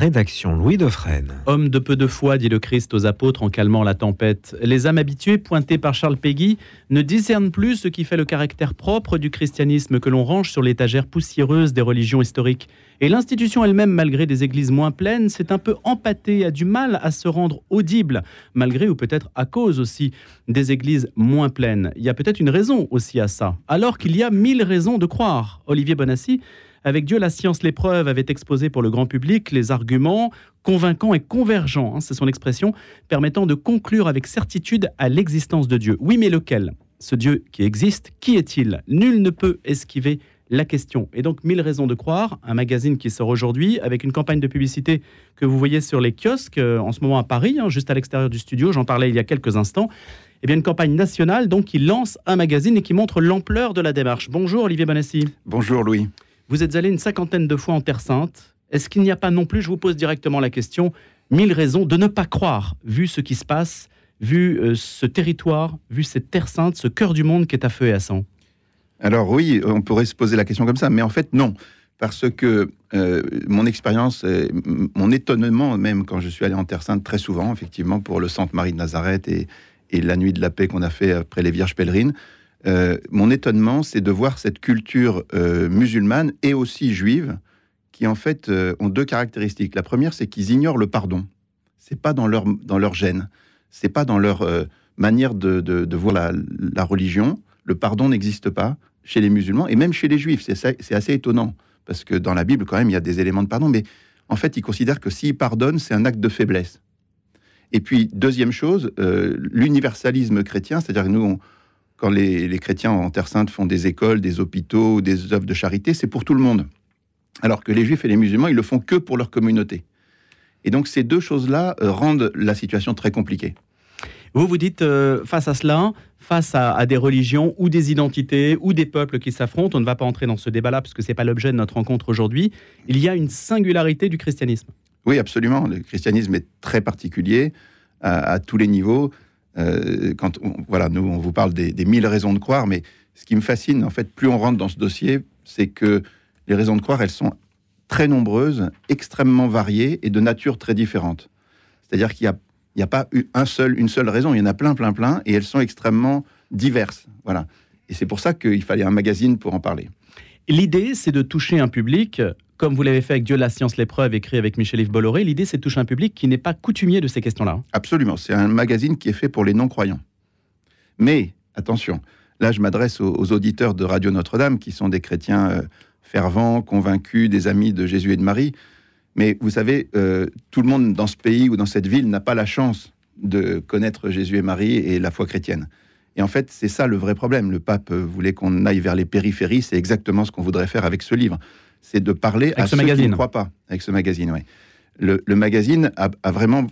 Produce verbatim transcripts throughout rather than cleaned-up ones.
rédaction Louis Dufresne. Homme de peu de foi, dit le Christ aux apôtres en calmant la tempête. Les âmes habituées, pointées par Charles Péguy, ne discernent plus ce qui fait le caractère propre du christianisme que l'on range sur l'étagère poussiéreuse des religions historiques. Et l'institution elle-même, malgré des églises moins pleines, s'est un peu empâtée, a du mal à se rendre audible, malgré ou peut-être à cause aussi des églises moins pleines. Il y a peut-être une raison aussi à ça, alors qu'il y a mille raisons de croire. Olivier Bonnassies, avec Dieu la science les preuves, avait exposé pour le grand public les arguments convaincants et convergents, hein, c'est son expression, permettant de conclure avec certitude à l'existence de Dieu. Oui, mais lequel ? Ce Dieu qui existe, qui est-il ? Nul ne peut esquiver la question. Et donc, mille raisons de croire, un magazine qui sort aujourd'hui, avec une campagne de publicité que vous voyez sur les kiosques, euh, en ce moment à Paris, hein, juste à l'extérieur du studio, j'en parlais il y a quelques instants, et bien une campagne nationale donc, qui lance un magazine et qui montre l'ampleur de la démarche. Bonjour Olivier Bonnassies. Bonjour Louis. Vous êtes allé une cinquantaine de fois en Terre Sainte. Est-ce qu'il n'y a pas non plus, je vous pose directement la question, mille raisons de ne pas croire, vu ce qui se passe, vu euh, ce territoire, vu cette Terre Sainte, ce cœur du monde qui est à feu et à sang ? Alors oui, on pourrait se poser la question comme ça, mais en fait non, parce que euh, mon expérience, euh, mon étonnement même quand je suis allé en Terre Sainte très souvent, effectivement, pour le Sainte Marie de Nazareth et, et la Nuit de la Paix qu'on a fait après les Vierges Pèlerines, euh, mon étonnement c'est de voir cette culture euh, musulmane et aussi juive qui en fait euh, ont deux caractéristiques. La première c'est qu'ils ignorent le pardon, c'est pas dans leur, dans leur gène, c'est pas dans leur euh, manière de, de, de voir la, la religion, le pardon n'existe pas. Chez les musulmans et même chez les juifs, c'est, ça, c'est assez étonnant parce que dans la Bible quand même il y a des éléments de pardon, mais en fait ils considèrent que s'ils pardonnent c'est un acte de faiblesse. Et puis deuxième chose, euh, l'universalisme chrétien, c'est-à-dire que nous on, quand les, les chrétiens en Terre Sainte font des écoles, des hôpitaux, des œuvres de charité, c'est pour tout le monde, alors que les juifs et les musulmans ils le font que pour leur communauté. Et donc ces deux choses-là euh, rendent la situation très compliquée. Vous vous dites, euh, face à cela, face à, à des religions ou des identités ou des peuples qui s'affrontent, on ne va pas entrer dans ce débat-là parce que ce n'est pas l'objet de notre rencontre aujourd'hui, il y a une singularité du christianisme. Oui, absolument. Le christianisme est très particulier à, à tous les niveaux. Euh, quand on, voilà, nous, on vous parle des, des mille raisons de croire, mais ce qui me fascine, en fait, plus on rentre dans ce dossier, c'est que les raisons de croire, elles sont très nombreuses, extrêmement variées et de nature très différente. C'est-à-dire qu'il y a Il n'y a pas eu un seul, une seule raison, il y en a plein, plein, plein, et elles sont extrêmement diverses. Voilà. Et c'est pour ça qu'il fallait un magazine pour en parler. L'idée, c'est de toucher un public, comme vous l'avez fait avec Dieu, la science, les preuves, écrit avec Michel-Yves Bolloré, l'idée, c'est de toucher un public qui n'est pas coutumier de ces questions-là. Absolument, c'est un magazine qui est fait pour les non-croyants. Mais, attention, là, je m'adresse aux, aux auditeurs de Radio Notre-Dame, qui sont des chrétiens euh, fervents, convaincus, des amis de Jésus et de Marie. Mais vous savez, euh, tout le monde dans ce pays ou dans cette ville n'a pas la chance de connaître Jésus et Marie et la foi chrétienne. Et en fait, c'est ça le vrai problème. Le pape voulait qu'on aille vers les périphéries, c'est exactement ce qu'on voudrait faire avec ce livre. C'est de parler avec à ce ceux magazine. Qui ne croient pas. Avec ce magazine, oui. Le, le magazine a, a vraiment,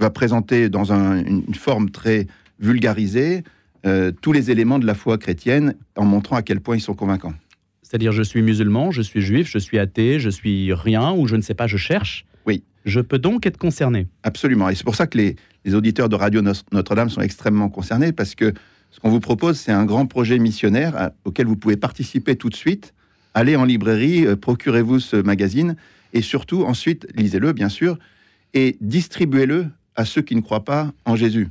va présenter dans un, une forme très vulgarisée euh, tous les éléments de la foi chrétienne en montrant à quel point ils sont convaincants. C'est-à-dire, je suis musulman, je suis juif, je suis athée, je suis rien, ou je ne sais pas, je cherche. Oui. Je peux donc être concerné. Absolument. Et c'est pour ça que les, les auditeurs de Radio Notre-Dame sont extrêmement concernés, parce que ce qu'on vous propose, c'est un grand projet missionnaire à, auquel vous pouvez participer tout de suite. Allez en librairie, euh, procurez-vous ce magazine, et surtout, ensuite, lisez-le, bien sûr, et distribuez-le à ceux qui ne croient pas en Jésus.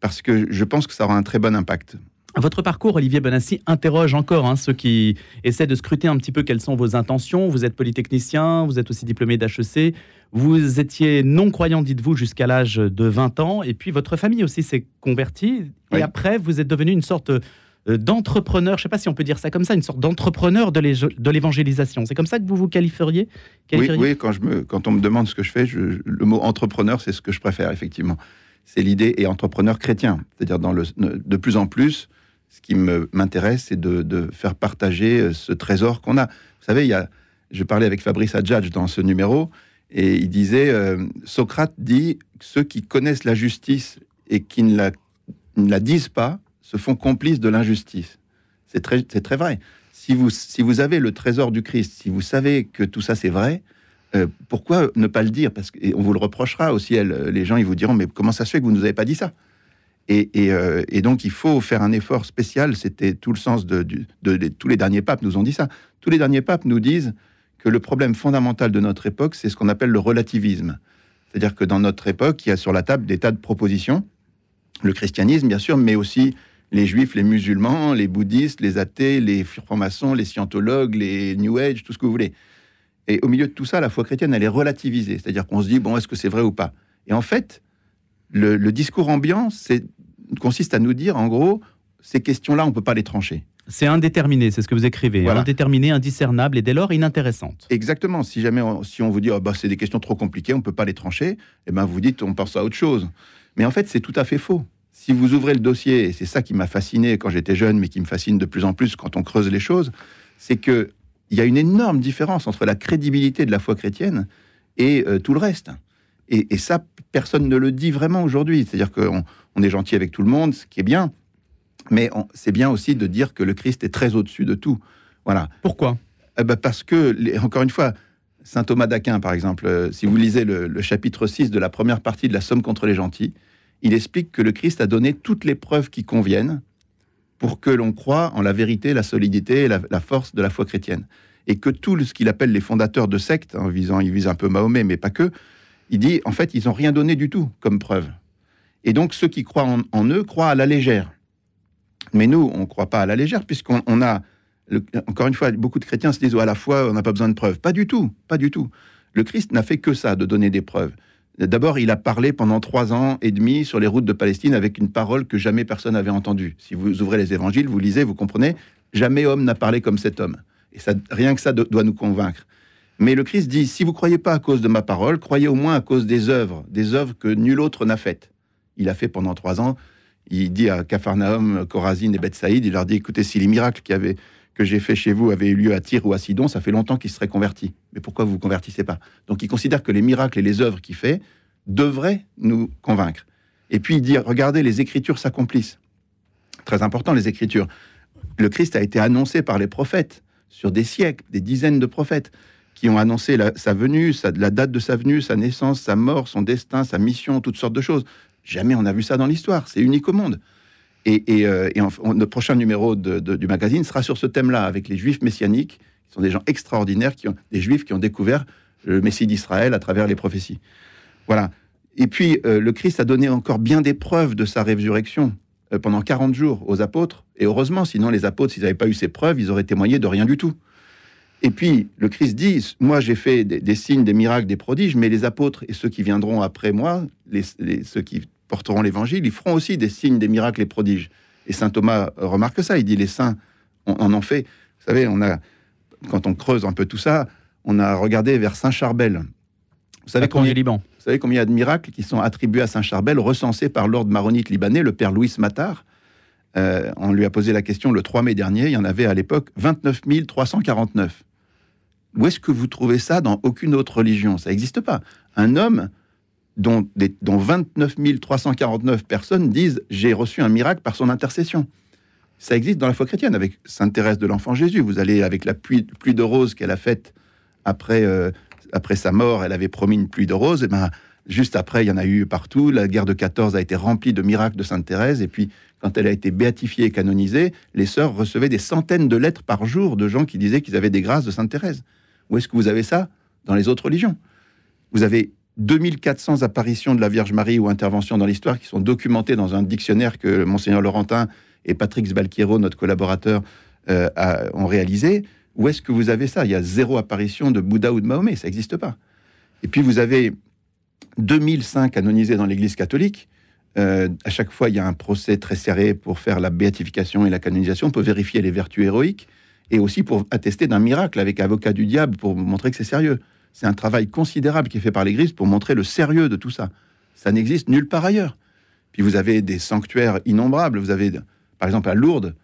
Parce que je pense que ça aura un très bon impact. Votre parcours, Olivier Bonnassies, interroge encore hein, ceux qui essaient de scruter un petit peu quelles sont vos intentions. Vous êtes polytechnicien, vous êtes aussi diplômé d'H E C, vous étiez non-croyant, dites-vous, jusqu'à l'âge de vingt ans, et puis votre famille aussi s'est convertie, et oui. Après, vous êtes devenu une sorte d'entrepreneur, je ne sais pas si on peut dire ça comme ça, une sorte d'entrepreneur de, l'é- de l'évangélisation. C'est comme ça que vous vous qualifieriez, qualifieriez Oui, oui quand, je me, quand on me demande ce que je fais, je, le mot entrepreneur, c'est ce que je préfère, effectivement. C'est l'idée, et entrepreneur chrétien, c'est-à-dire dans le, de plus en plus... Ce qui me, m'intéresse, c'est de, de faire partager ce trésor qu'on a. Vous savez, il y a, je parlais avec Fabrice Adjadj dans ce numéro, et il disait, euh, Socrate dit, ceux qui connaissent la justice et qui ne la, ne la disent pas, se font complices de l'injustice. C'est très, c'est très vrai. Si vous, si vous avez le trésor du Christ, si vous savez que tout ça c'est vrai, euh, pourquoi ne pas le dire ? Parce qu'on vous le reprochera au ciel. Les gens, ils vous diront, mais comment ça se fait que vous ne nous avez pas dit ça ? Et, et, euh, et donc, il faut faire un effort spécial. C'était tout le sens de, de, de, de... Tous les derniers papes nous ont dit ça. Tous les derniers papes nous disent que le problème fondamental de notre époque, c'est ce qu'on appelle le relativisme. C'est-à-dire que dans notre époque, il y a sur la table des tas de propositions, le christianisme bien sûr, mais aussi les juifs, les musulmans, les bouddhistes, les athées, les francs-maçons, les scientologues, les New Age, tout ce que vous voulez. Et au milieu de tout ça, la foi chrétienne, elle est relativisée. C'est-à-dire qu'on se dit, bon, est-ce que c'est vrai ou pas? Et en fait, le, le discours ambiant c'est, consiste à nous dire, en gros, ces questions-là, on ne peut pas les trancher. C'est indéterminé, c'est ce que vous écrivez. Voilà. Indéterminé, indiscernable et dès lors inintéressante. Exactement. Si jamais on, si on vous dit, oh, bah, c'est des questions trop compliquées, on ne peut pas les trancher, eh ben, vous dites, on pense à autre chose. Mais en fait, c'est tout à fait faux. Si vous ouvrez le dossier, et c'est ça qui m'a fasciné quand j'étais jeune, mais qui me fascine de plus en plus quand on creuse les choses, c'est qu'il y a une énorme différence entre la crédibilité de la foi chrétienne et euh, tout le reste. Et, et ça, personne ne le dit vraiment aujourd'hui. C'est-à-dire qu'on on est gentil avec tout le monde, ce qui est bien, mais on, c'est bien aussi de dire que le Christ est très au-dessus de tout. Voilà. Pourquoi ? eh ben Parce que, les, encore une fois, saint Thomas d'Aquin, par exemple, euh, si vous lisez le, le chapitre six de la première partie de la Somme contre les gentils, il explique que le Christ a donné toutes les preuves qui conviennent pour que l'on croie en la vérité, la solidité et la, la force de la foi chrétienne. Et que tout ce qu'il appelle les fondateurs de sectes, en visant, il vise un peu Mahomet, mais pas que, il dit, en fait, ils n'ont rien donné du tout comme preuve. Et donc, ceux qui croient en, en eux croient à la légère. Mais nous, on ne croit pas à la légère, puisqu'on on a, le, encore une fois, beaucoup de chrétiens se disent, oh, à la foi, on n'a pas besoin de preuves. Pas du tout, pas du tout. Le Christ n'a fait que ça, de donner des preuves. D'abord, il a parlé pendant trois ans et demi sur les routes de Palestine avec une parole que jamais personne n'avait entendue. Si vous ouvrez les évangiles, vous lisez, vous comprenez, jamais homme n'a parlé comme cet homme. Et ça, rien que ça doit nous convaincre. Mais le Christ dit, si vous ne croyez pas à cause de ma parole, croyez au moins à cause des œuvres, des œuvres que nul autre n'a faites. Il a fait pendant trois ans, il dit à Capharnaüm, Chorazine et Bethsaïde, il leur dit, écoutez, si les miracles qu'il y avait, que j'ai fait chez vous avaient eu lieu à Tyr ou à Sidon, ça fait longtemps qu'ils seraient convertis. Mais pourquoi vous ne vous convertissez pas ? Donc il considère que les miracles et les œuvres qu'il fait devraient nous convaincre. Et puis il dit, regardez, les Écritures s'accomplissent. Très important, les Écritures. Le Christ a été annoncé par les prophètes, sur des siècles, des dizaines de prophètes, qui ont annoncé la, sa venue, sa, la date de sa venue, sa naissance, sa mort, son destin, sa mission, toutes sortes de choses. Jamais on a vu ça dans l'histoire, c'est unique au monde. Et, et, euh, et en, on, le prochain numéro de, de, du magazine sera sur ce thème-là, avec les Juifs messianiques, qui sont des gens extraordinaires, qui ont, des Juifs qui ont découvert le Messie d'Israël à travers les prophéties. Voilà. Et puis, euh, le Christ a donné encore bien des preuves de sa résurrection euh, pendant quarante jours aux apôtres, et heureusement, sinon les apôtres, s'ils n'avaient pas eu ces preuves, ils auraient témoigné de rien du tout. Et puis, le Christ dit, moi j'ai fait des, des signes, des miracles, des prodiges, mais les apôtres et ceux qui viendront après moi, les, les, ceux qui porteront l'évangile, ils feront aussi des signes, des miracles, des prodiges. Et saint Thomas remarque ça, il dit, les saints, on, on en fait. Vous savez, on a, quand on creuse un peu tout ça, on a regardé vers Saint Charbel. Vous savez, combien, Liban. vous savez combien il y a de miracles qui sont attribués à Saint Charbel, recensés par l'ordre maronite libanais, le père Louis Mattard. Euh, on lui a posé la question le trois mai dernier, il y en avait à l'époque vingt-neuf mille trois cent quarante-neuf. Où est-ce que vous trouvez ça dans aucune autre religion ? Ça n'existe pas. Un homme dont, des, dont vingt-neuf mille trois cent quarante-neuf personnes disent « j'ai reçu un miracle par son intercession ». Ça existe dans la foi chrétienne, avec Sainte-Thérèse de l'Enfant-Jésus. Vous allez avec la pluie, pluie de roses qu'elle a faite après, euh, après sa mort, elle avait promis une pluie de roses, et ben, juste après, il y en a eu partout. La guerre de quatorze a été remplie de miracles de Sainte-Thérèse, et puis quand elle a été béatifiée et canonisée, les sœurs recevaient des centaines de lettres par jour de gens qui disaient qu'ils avaient des grâces de Sainte-Thérèse. Où est-ce que vous avez ça dans les autres religions ? Vous avez deux mille quatre cents apparitions de la Vierge Marie ou interventions dans l'histoire qui sont documentées dans un dictionnaire que Mgr Laurentin et Patrick Sbalquierot, notre collaborateur, euh, a, ont réalisé. Où est-ce que vous avez ça ? Il y a zéro apparition de Bouddha ou de Mahomet, ça n'existe pas. Et puis vous avez deux mille cinq canonisés dans l'Église catholique. Euh, à chaque fois, il y a un procès très serré pour faire la béatification et la canonisation, pour vérifier les vertus héroïques, et aussi pour attester d'un miracle avec avocat du diable pour montrer que c'est sérieux. C'est un travail considérable qui est fait par l'Église pour montrer le sérieux de tout ça. Ça n'existe nulle part ailleurs. Puis vous avez des sanctuaires innombrables. Vous avez, par exemple, à Lourdes,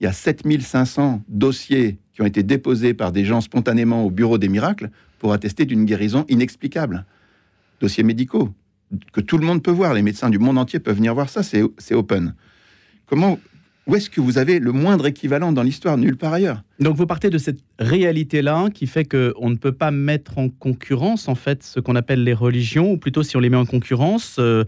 il y a sept mille cinq cents dossiers qui ont été déposés par des gens spontanément au bureau des miracles pour attester d'une guérison inexplicable. Dossiers médicaux que tout le monde peut voir. Les médecins du monde entier peuvent venir voir ça. C'est, c'est open. Comment... Où est-ce que vous avez le moindre équivalent dans l'histoire ? Nulle part ailleurs. Donc vous partez de cette réalité-là qui fait qu'on ne peut pas mettre en concurrence, en fait, ce qu'on appelle les religions, ou plutôt si on les met en concurrence, euh,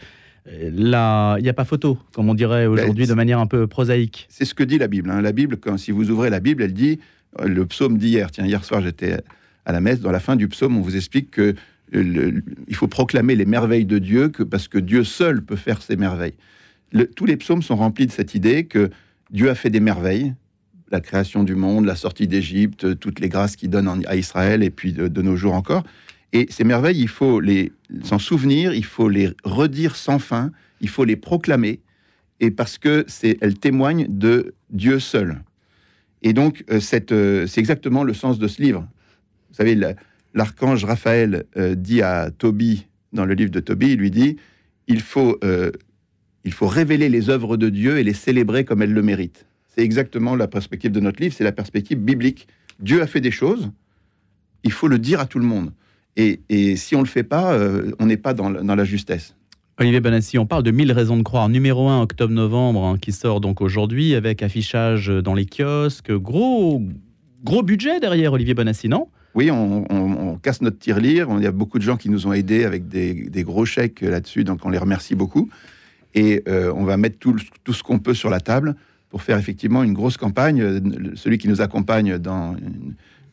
là, il n'y a pas photo, comme on dirait aujourd'hui ben, de manière un peu prosaïque. C'est ce que dit la Bible. Hein. La Bible, quand, si vous ouvrez la Bible, elle dit, le psaume d'hier, tiens, hier soir j'étais à la messe, dans la fin du psaume, on vous explique que le, il faut proclamer les merveilles de Dieu, que, parce que Dieu seul peut faire ces merveilles. Le, tous les psaumes sont remplis de cette idée que Dieu a fait des merveilles, la création du monde, la sortie d'Égypte, toutes les grâces qu'il donne en, à Israël, et puis de, de nos jours encore. Et ces merveilles, il faut les, s'en souvenir, il faut les redire sans fin, il faut les proclamer, et parce que c'est, elles témoignent de Dieu seul. Et donc, euh, cette, euh, c'est exactement le sens de ce livre. Vous savez, la, l'archange Raphaël euh, dit à Tobie, dans le livre de Tobie, il lui dit, il faut, euh, il faut révéler les œuvres de Dieu et les célébrer comme elles le méritent. C'est exactement la perspective de notre livre, c'est la perspective biblique. Dieu a fait des choses, il faut le dire à tout le monde. Et, et si on ne le fait pas, euh, on n'est pas dans, dans la justesse. Olivier Bonnassies, on parle de mille raisons de croire, numéro un, octobre-novembre, hein, qui sort donc aujourd'hui, avec affichage dans les kiosques, gros, gros budget derrière, Olivier Bonnassies, non ? Oui, on, on, on casse notre tirelire, il y a beaucoup de gens qui nous ont aidés avec des, des gros chèques là-dessus, donc on les remercie beaucoup, et euh, on va mettre tout, tout ce qu'on peut sur la table pour faire effectivement une grosse campagne. Celui qui nous accompagne dans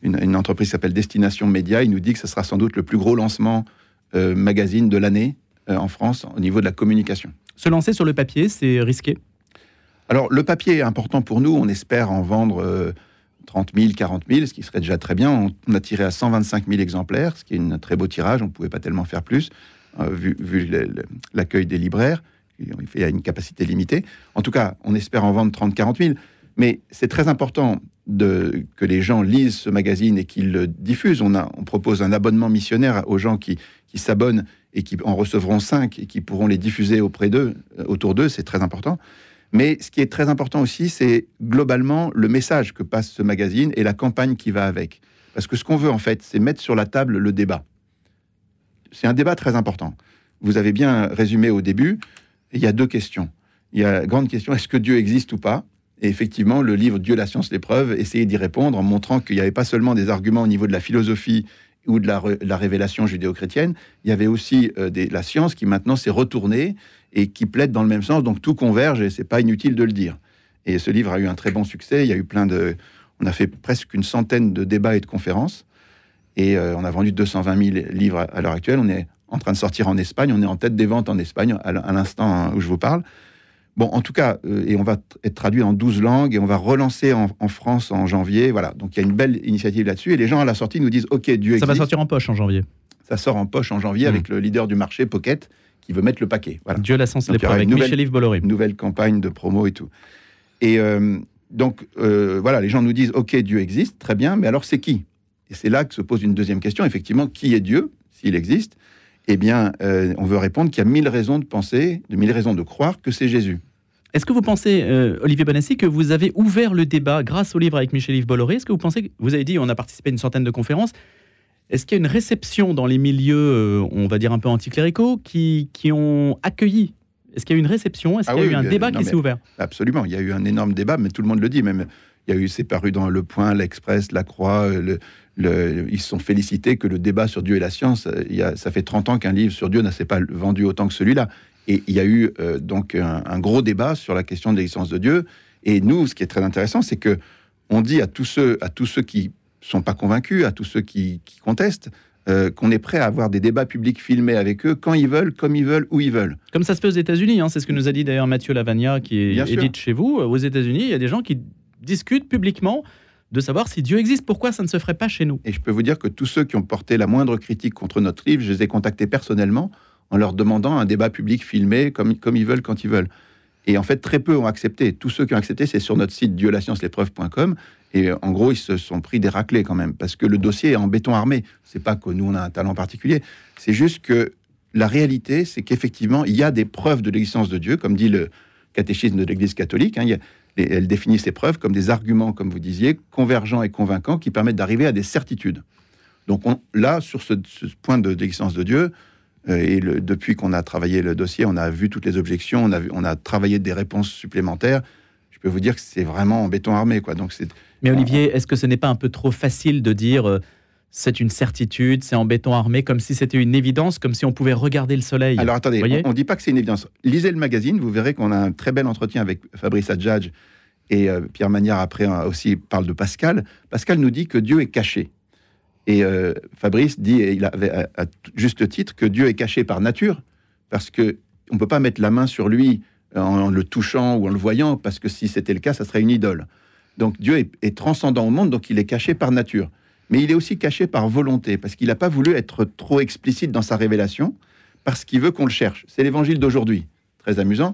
une, une, une entreprise qui s'appelle Destination Média, il nous dit que ce sera sans doute le plus gros lancement euh, magazine de l'année euh, en France au niveau de la communication. Se lancer sur le papier, c'est risqué ? Alors le papier est important pour nous, on espère en vendre euh, trente mille, quarante mille, ce qui serait déjà très bien. On, on a tiré à cent vingt-cinq mille exemplaires, ce qui est un très beau tirage, on ne pouvait pas tellement faire plus, euh, vu, vu le, le, l'accueil des libraires. Il y a une capacité limitée. En tout cas, on espère en vendre trente à quarante mille. Mais c'est très important de, que les gens lisent ce magazine et qu'ils le diffusent. On, a, on propose un abonnement missionnaire aux gens qui, qui s'abonnent et qui en recevront cinq et qui pourront les diffuser auprès d'eux, autour d'eux. C'est très important. Mais ce qui est très important aussi, c'est globalement le message que passe ce magazine et la campagne qui va avec. Parce que ce qu'on veut, en fait, c'est mettre sur la table le débat. C'est un débat très important. Vous avez bien résumé au début... Il y a deux questions. Il y a la grande question, est-ce que Dieu existe ou pas ? Et effectivement, le livre « Dieu la science les preuves » essayait d'y répondre en montrant qu'il n'y avait pas seulement des arguments au niveau de la philosophie ou de la, la révélation judéo-chrétienne, il y avait aussi euh, des, la science qui maintenant s'est retournée et qui plaide dans le même sens, donc tout converge et ce n'est pas inutile de le dire. Et ce livre a eu un très bon succès, il y a eu plein de... On a fait presque une centaine de débats et de conférences, et euh, on a vendu deux cent vingt mille livres à, à l'heure actuelle, on est... en train de sortir en Espagne, on est en tête des ventes en Espagne à l'instant où je vous parle. Bon, en tout cas, et on va être traduit en douze langues, et on va relancer en, en France en janvier, voilà. Donc il y a une belle initiative là-dessus, et les gens à la sortie nous disent « Ok, Dieu existe ». Ça va sortir en poche en janvier. Ça sort en poche en janvier mmh. avec le leader du marché, Pocket, qui veut mettre le paquet. Voilà. Dieu la science les preuves avec Michel-Yves Bolloré. Une nouvelle campagne de promo et tout. Et euh, donc, euh, voilà, les gens nous disent « Ok, Dieu existe, très bien, mais alors c'est qui ?» Et c'est là que se pose une deuxième question, effectivement, qui est Dieu, s'il existe ? Eh bien, euh, on veut répondre qu'il y a mille raisons de penser, de mille raisons de croire que c'est Jésus. Est-ce que vous pensez, euh, Olivier Bonnassies, que vous avez ouvert le débat grâce au livre avec Michel-Yves Bolloré ? Est-ce que vous pensez, que vous avez dit, on a participé à une centaine de conférences, est-ce qu'il y a une réception dans les milieux, euh, on va dire un peu anticléricaux, qui, qui ont accueilli ? Est-ce qu'il y a eu une réception ? Est-ce ah qu'il y a oui, eu un euh, débat non, qui s'est ouvert ? Absolument, il y a eu un énorme débat, mais tout le monde le dit, même... Il y a eu, c'est paru dans Le Point, L'Express, La Croix, le, le, ils se sont félicités que le débat sur Dieu et la science, il y a, ça fait trente ans qu'un livre sur Dieu ne s'est pas vendu autant que celui-là. Et il y a eu euh, donc un, un gros débat sur la question de l'existence de Dieu. Et nous, ce qui est très intéressant, c'est qu'on dit à tous ceux, à tous ceux qui ne sont pas convaincus, à tous ceux qui, qui contestent, Euh, qu'on est prêt à avoir des débats publics filmés avec eux, quand ils veulent, comme ils veulent, où ils veulent. Comme ça se fait aux États-Unis, hein, c'est ce que nous a dit d'ailleurs Matthieu Lavagna, qui est édite chez vous. Aux États-Unis, il y a des gens qui discutent publiquement de savoir si Dieu existe, pourquoi ça ne se ferait pas chez nous. Et je peux vous dire que tous ceux qui ont porté la moindre critique contre notre livre, je les ai contactés personnellement en leur demandant un débat public filmé comme, comme ils veulent, quand ils veulent. Et en fait, très peu ont accepté. Tous ceux qui ont accepté, c'est sur notre site dieu la science les preuves point com. Et en gros, ils se sont pris des raclés quand même, parce que le dossier est en béton armé. C'est pas que nous, on a un talent particulier. C'est juste que la réalité, c'est qu'effectivement, il y a des preuves de l'existence de Dieu, comme dit le catéchisme de l'Église catholique. Hein, il y a, elle définit ces preuves comme des arguments, comme vous disiez, convergents et convaincants, qui permettent d'arriver à des certitudes. Donc on, là, sur ce, ce point de, de l'existence de Dieu, euh, et le, depuis qu'on a travaillé le dossier, on a vu toutes les objections, on a, vu, on a travaillé des réponses supplémentaires. Je peux vous dire que c'est vraiment en béton armé, quoi. Donc c'est... Mais Olivier, est-ce que ce n'est pas un peu trop facile de dire euh, c'est une certitude, c'est en béton armé, comme si c'était une évidence, comme si on pouvait regarder le soleil ? Alors attendez, on ne dit pas que c'est une évidence. Lisez le magazine, vous verrez qu'on a un très bel entretien avec Fabrice Adjadj et euh, Pierre Manent, après, aussi parle de Pascal. Pascal nous dit que Dieu est caché. Et euh, Fabrice dit, et il avait à, à juste titre, que Dieu est caché par nature, parce qu'on ne peut pas mettre la main sur lui en, en le touchant ou en le voyant, parce que si c'était le cas, ça serait une idole. Donc Dieu est, est transcendant au monde, donc il est caché par nature. Mais il est aussi caché par volonté, parce qu'il n'a pas voulu être trop explicite dans sa révélation, parce qu'il veut qu'on le cherche. C'est l'évangile d'aujourd'hui. Très amusant.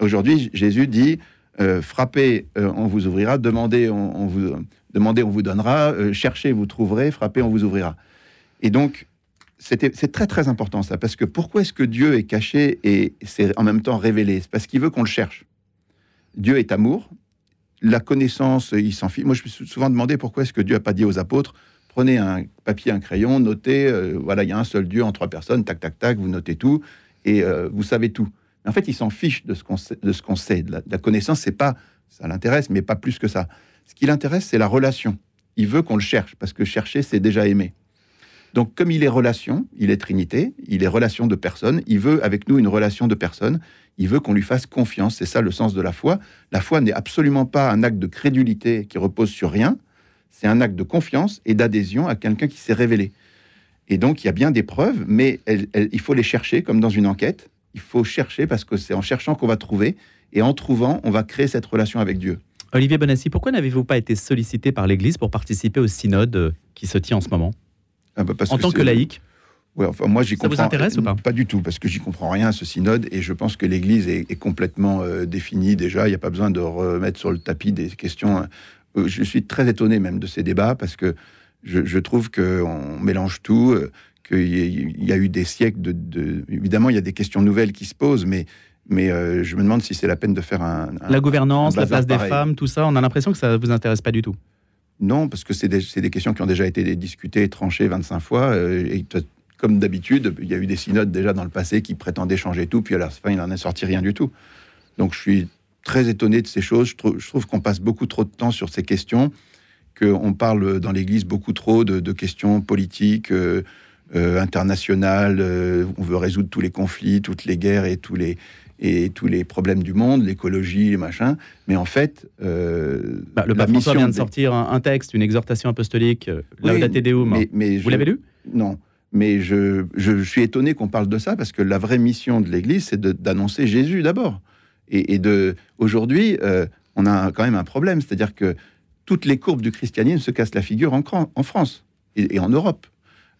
Aujourd'hui, Jésus dit euh, « Frappez, euh, on vous ouvrira. Demandez, on, on, vous, demandez, on vous donnera. Euh, cherchez, vous trouverez. Frappez, on vous ouvrira. » Et donc, c'était, c'est très, très important, ça. Parce que pourquoi est-ce que Dieu est caché et c'est en même temps révélé? C'est parce qu'il veut qu'on le cherche. Dieu est amour. La connaissance, il s'en fiche. Moi, je me suis souvent demandé pourquoi est-ce que Dieu n'a pas dit aux apôtres « Prenez un papier, un crayon, notez. Euh, voilà, il y a un seul Dieu en trois personnes. Tac, tac, tac. Vous notez tout et euh, vous savez tout. » En fait, il s'en fiche de ce qu'on sait. De ce qu'on sait. De la, de la connaissance, c'est pas, ça l'intéresse, mais pas plus que ça. Ce qui l'intéresse, c'est la relation. Il veut qu'on le cherche, parce que chercher, c'est déjà aimer. Donc, comme il est relation, il est Trinité, il est relation de personne, il veut avec nous une relation de personne, il veut qu'on lui fasse confiance, c'est ça le sens de la foi. La foi n'est absolument pas un acte de crédulité qui repose sur rien, c'est un acte de confiance et d'adhésion à quelqu'un qui s'est révélé. Et donc, il y a bien des preuves, mais elles, elles, il faut les chercher, comme dans une enquête. Il faut chercher, parce que c'est en cherchant qu'on va trouver, et en trouvant, on va créer cette relation avec Dieu. Olivier Bonnassies, pourquoi n'avez-vous pas été sollicité par l'Église pour participer au synode qui se tient en ce moment? ah bah En tant c'est... que laïc ouais, enfin, moi, j'y Ça comprends... vous intéresse ou pas? Pas du tout, parce que j'y comprends rien à ce synode, et je pense que l'Église est, est complètement euh, définie déjà, il n'y a pas besoin de remettre sur le tapis des questions. Euh, je suis très étonné même de ces débats, parce que je, je trouve qu'on mélange tout... Euh, qu'il y a eu des siècles de, de... Évidemment, il y a des questions nouvelles qui se posent, mais, mais euh, je me demande si c'est la peine de faire un... un la gouvernance, un la place pareil. Des femmes, tout ça, on a l'impression que ça ne vous intéresse pas du tout. Non, parce que c'est des, c'est des questions qui ont déjà été discutées, tranchées vingt-cinq fois, euh, et comme d'habitude, il y a eu des synodes déjà dans le passé qui prétendaient changer tout, puis à la fin, il n'en est sorti rien du tout. Donc je suis très étonné de ces choses, je, tr- je trouve qu'on passe beaucoup trop de temps sur ces questions, qu'on parle dans l'Église beaucoup trop de, de questions politiques... Euh, Euh, international, euh, on veut résoudre tous les conflits, toutes les guerres et tous les, et tous les problèmes du monde, l'écologie, les machins, mais en fait... Euh, bah, le pape François vient de des... sortir un, un texte, une exhortation apostolique, euh, oui, Laudate Deum, mais, mais vous je... l'avez lu? Non, mais je, je, je suis étonné qu'on parle de ça, parce que la vraie mission de l'Église, c'est de, d'annoncer Jésus d'abord, et, et de... Aujourd'hui, euh, on a quand même un problème, c'est-à-dire que toutes les courbes du christianisme se cassent la figure en, en France, et, et en Europe.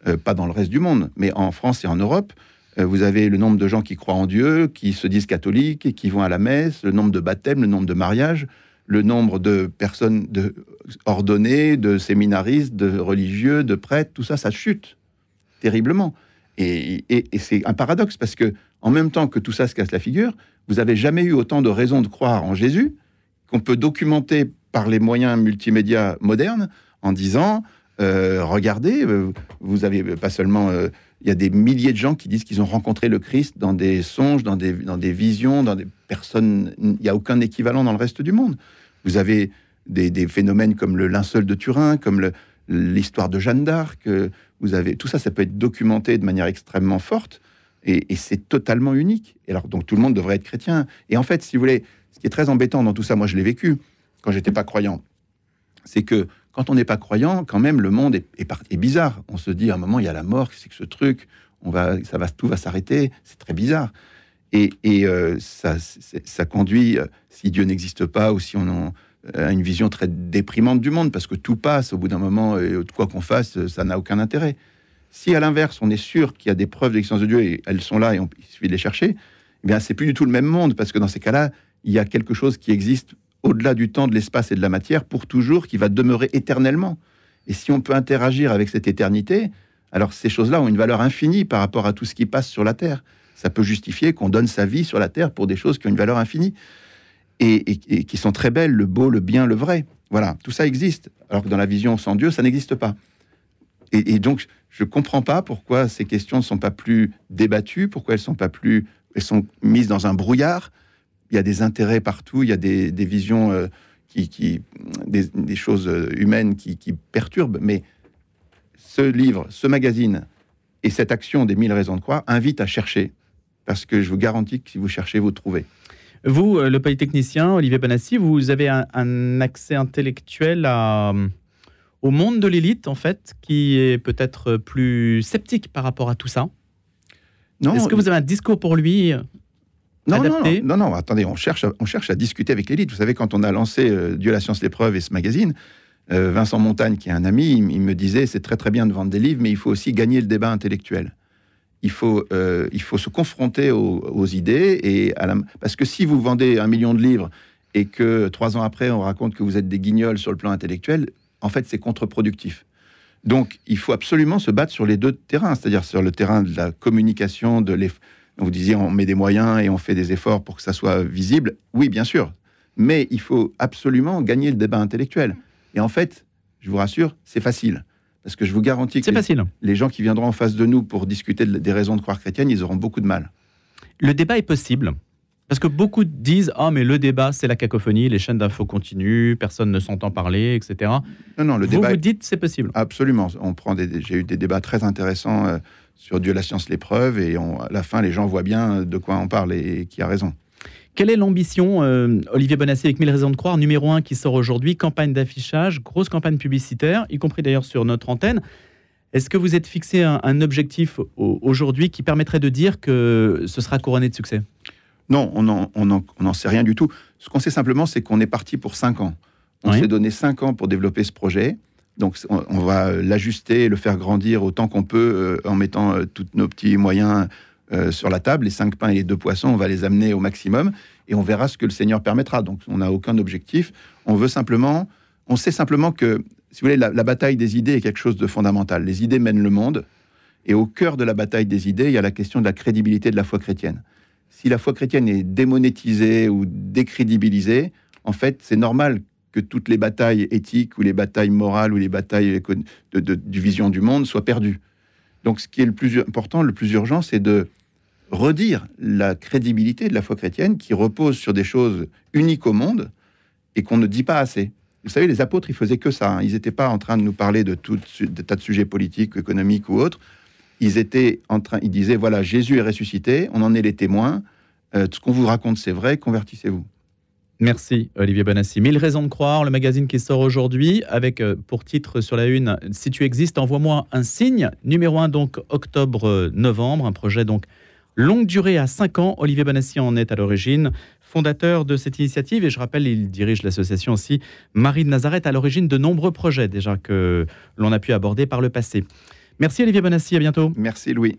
Euh, pas dans le reste du monde, mais en France et en Europe, euh, vous avez le nombre de gens qui croient en Dieu, qui se disent catholiques, et qui vont à la messe, le nombre de baptêmes, le nombre de mariages, le nombre de personnes de, ordonnées, de séminaristes, de religieux, de prêtres, tout ça, ça chute terriblement. Et, et, et c'est un paradoxe, parce que en même temps que tout ça se casse la figure, vous n'avez jamais eu autant de raisons de croire en Jésus, qu'on peut documenter par les moyens multimédia modernes, en disant... Euh, regardez, vous avez pas seulement... Il euh, y a des milliers de gens qui disent qu'ils ont rencontré le Christ dans des songes, dans des, dans des visions, dans des personnes... Il n'y a aucun équivalent dans le reste du monde. Vous avez des, des phénomènes comme le linceul de Turin, comme le, l'histoire de Jeanne d'Arc. Euh, vous avez, tout ça, ça peut être documenté de manière extrêmement forte, et, et c'est totalement unique. Et alors, donc tout le monde devrait être chrétien. Et en fait, si vous voulez, ce qui est très embêtant dans tout ça, moi je l'ai vécu quand j'étais pas croyant, c'est que quand on n'est pas croyant, quand même, le monde est, est, est bizarre. On se dit, à un moment, il y a la mort, c'est que ce truc, on va, ça va, tout va s'arrêter, c'est très bizarre. Et, et euh, ça, ça conduit, euh, si Dieu n'existe pas, ou si on en, euh, a une vision très déprimante du monde, parce que tout passe, au bout d'un moment, et quoi qu'on fasse, ça n'a aucun intérêt. Si, à l'inverse, on est sûr qu'il y a des preuves de l'existence de Dieu, et elles sont là, et on, il suffit de les chercher, eh bien, c'est plus du tout le même monde, parce que dans ces cas-là, il y a quelque chose qui existe au-delà du temps, de l'espace et de la matière, pour toujours, qui va demeurer éternellement. Et si on peut interagir avec cette éternité, alors ces choses-là ont une valeur infinie par rapport à tout ce qui passe sur la Terre. Ça peut justifier qu'on donne sa vie sur la Terre pour des choses qui ont une valeur infinie, et, et, et qui sont très belles, le beau, le bien, le vrai. Voilà, tout ça existe, alors que dans la vision sans Dieu, ça n'existe pas. Et, et donc, je ne comprends pas pourquoi ces questions ne sont pas plus débattues, pourquoi elles sont pas plus, elles sont mises dans un brouillard. Il y a des intérêts partout, il y a des, des visions, euh, qui, qui, des, des choses humaines qui, qui perturbent. Mais ce livre, ce magazine et cette action des mille raisons de croire invitent à chercher. Parce que je vous garantis que si vous cherchez, vous trouvez. Vous, le polytechnicien Olivier Bonnassies, vous avez un, un accès intellectuel à, au monde de l'élite, en fait, qui est peut-être plus sceptique par rapport à tout ça. Non, est-ce que vous avez un discours pour lui non, adapté ? non, non, non, non, attendez, on cherche, à, on cherche à discuter avec l'élite. Vous savez, quand on a lancé euh, Dieu la science les preuves et ce magazine, euh, Vincent Montagne, qui est un ami, il, il me disait, c'est très très bien de vendre des livres, mais il faut aussi gagner le débat intellectuel. Il faut, euh, il faut se confronter aux, aux idées, et à la... parce que si vous vendez un million de livres et que trois ans après, on raconte que vous êtes des guignols sur le plan intellectuel, en fait, c'est contre-productif. Donc, il faut absolument se battre sur les deux terrains, c'est-à-dire sur le terrain de la communication, de l'eff... vous disiez, on met des moyens et on fait des efforts pour que ça soit visible. Oui, bien sûr, mais il faut absolument gagner le débat intellectuel. Et en fait, je vous rassure, c'est facile. Parce que je vous garantis que les, les gens qui viendront en face de nous pour discuter de, des raisons de croire chrétienne, ils auront beaucoup de mal. Le débat est possible. Parce que beaucoup disent « Ah, oh, mais le débat, c'est la cacophonie, les chaînes d'infos continuent, personne ne s'entend parler, et cetera » Non, non, le vous, débat... Vous vous dites c'est possible. Absolument. On prend des, des, j'ai eu des débats très intéressants euh, sur Dieu la science les preuves, et on, à la fin, les gens voient bien de quoi on parle et, et qui a raison. Quelle est l'ambition, euh, Olivier Bonnassies, avec Mille raisons de croire, numéro un qui sort aujourd'hui, campagne d'affichage, grosse campagne publicitaire, y compris d'ailleurs sur notre antenne. Est-ce que vous êtes fixé un, un objectif au, aujourd'hui qui permettrait de dire que ce sera couronné de succès ? Non, on n'en on en, on en sait rien du tout. Ce qu'on sait simplement, c'est qu'on est parti pour cinq ans. On oui. s'est donné cinq ans pour développer ce projet. Donc, on, on va l'ajuster, le faire grandir autant qu'on peut euh, en mettant euh, tous nos petits moyens euh, sur la table. Les cinq pains et les deux poissons, on va les amener au maximum et on verra ce que le Seigneur permettra. Donc, on n'a aucun objectif. On veut simplement... On sait simplement que, si vous voulez, la, la bataille des idées est quelque chose de fondamental. Les idées mènent le monde. Et au cœur de la bataille des idées, il y a la question de la crédibilité de la foi chrétienne. Si la foi chrétienne est démonétisée ou décrédibilisée, en fait, c'est normal que toutes les batailles éthiques ou les batailles morales ou les batailles de, de, de vision du monde soient perdues. Donc, ce qui est le plus important, le plus urgent, c'est de redire la crédibilité de la foi chrétienne qui repose sur des choses uniques au monde et qu'on ne dit pas assez. Vous savez, les apôtres, ils faisaient que ça. Hein. Ils n'étaient pas en train de nous parler de tout de tas de sujets politiques, économiques ou autres. Ils étaient en train, ils disaient, voilà, Jésus est ressuscité, on en est les témoins, euh, ce qu'on vous raconte c'est vrai, convertissez-vous. Merci Olivier Bonnassies. Mille raisons de croire, le magazine qui sort aujourd'hui, avec euh, pour titre sur la une, si tu existes, envoie-moi un signe, numéro un donc octobre-novembre, un projet donc longue durée à cinq ans, Olivier Bonnassies en est à l'origine, fondateur de cette initiative, et je rappelle, il dirige l'association aussi Marie de Nazareth, à l'origine de nombreux projets déjà que l'on a pu aborder par le passé. Merci Olivier Bonnassies, à bientôt. Merci Louis.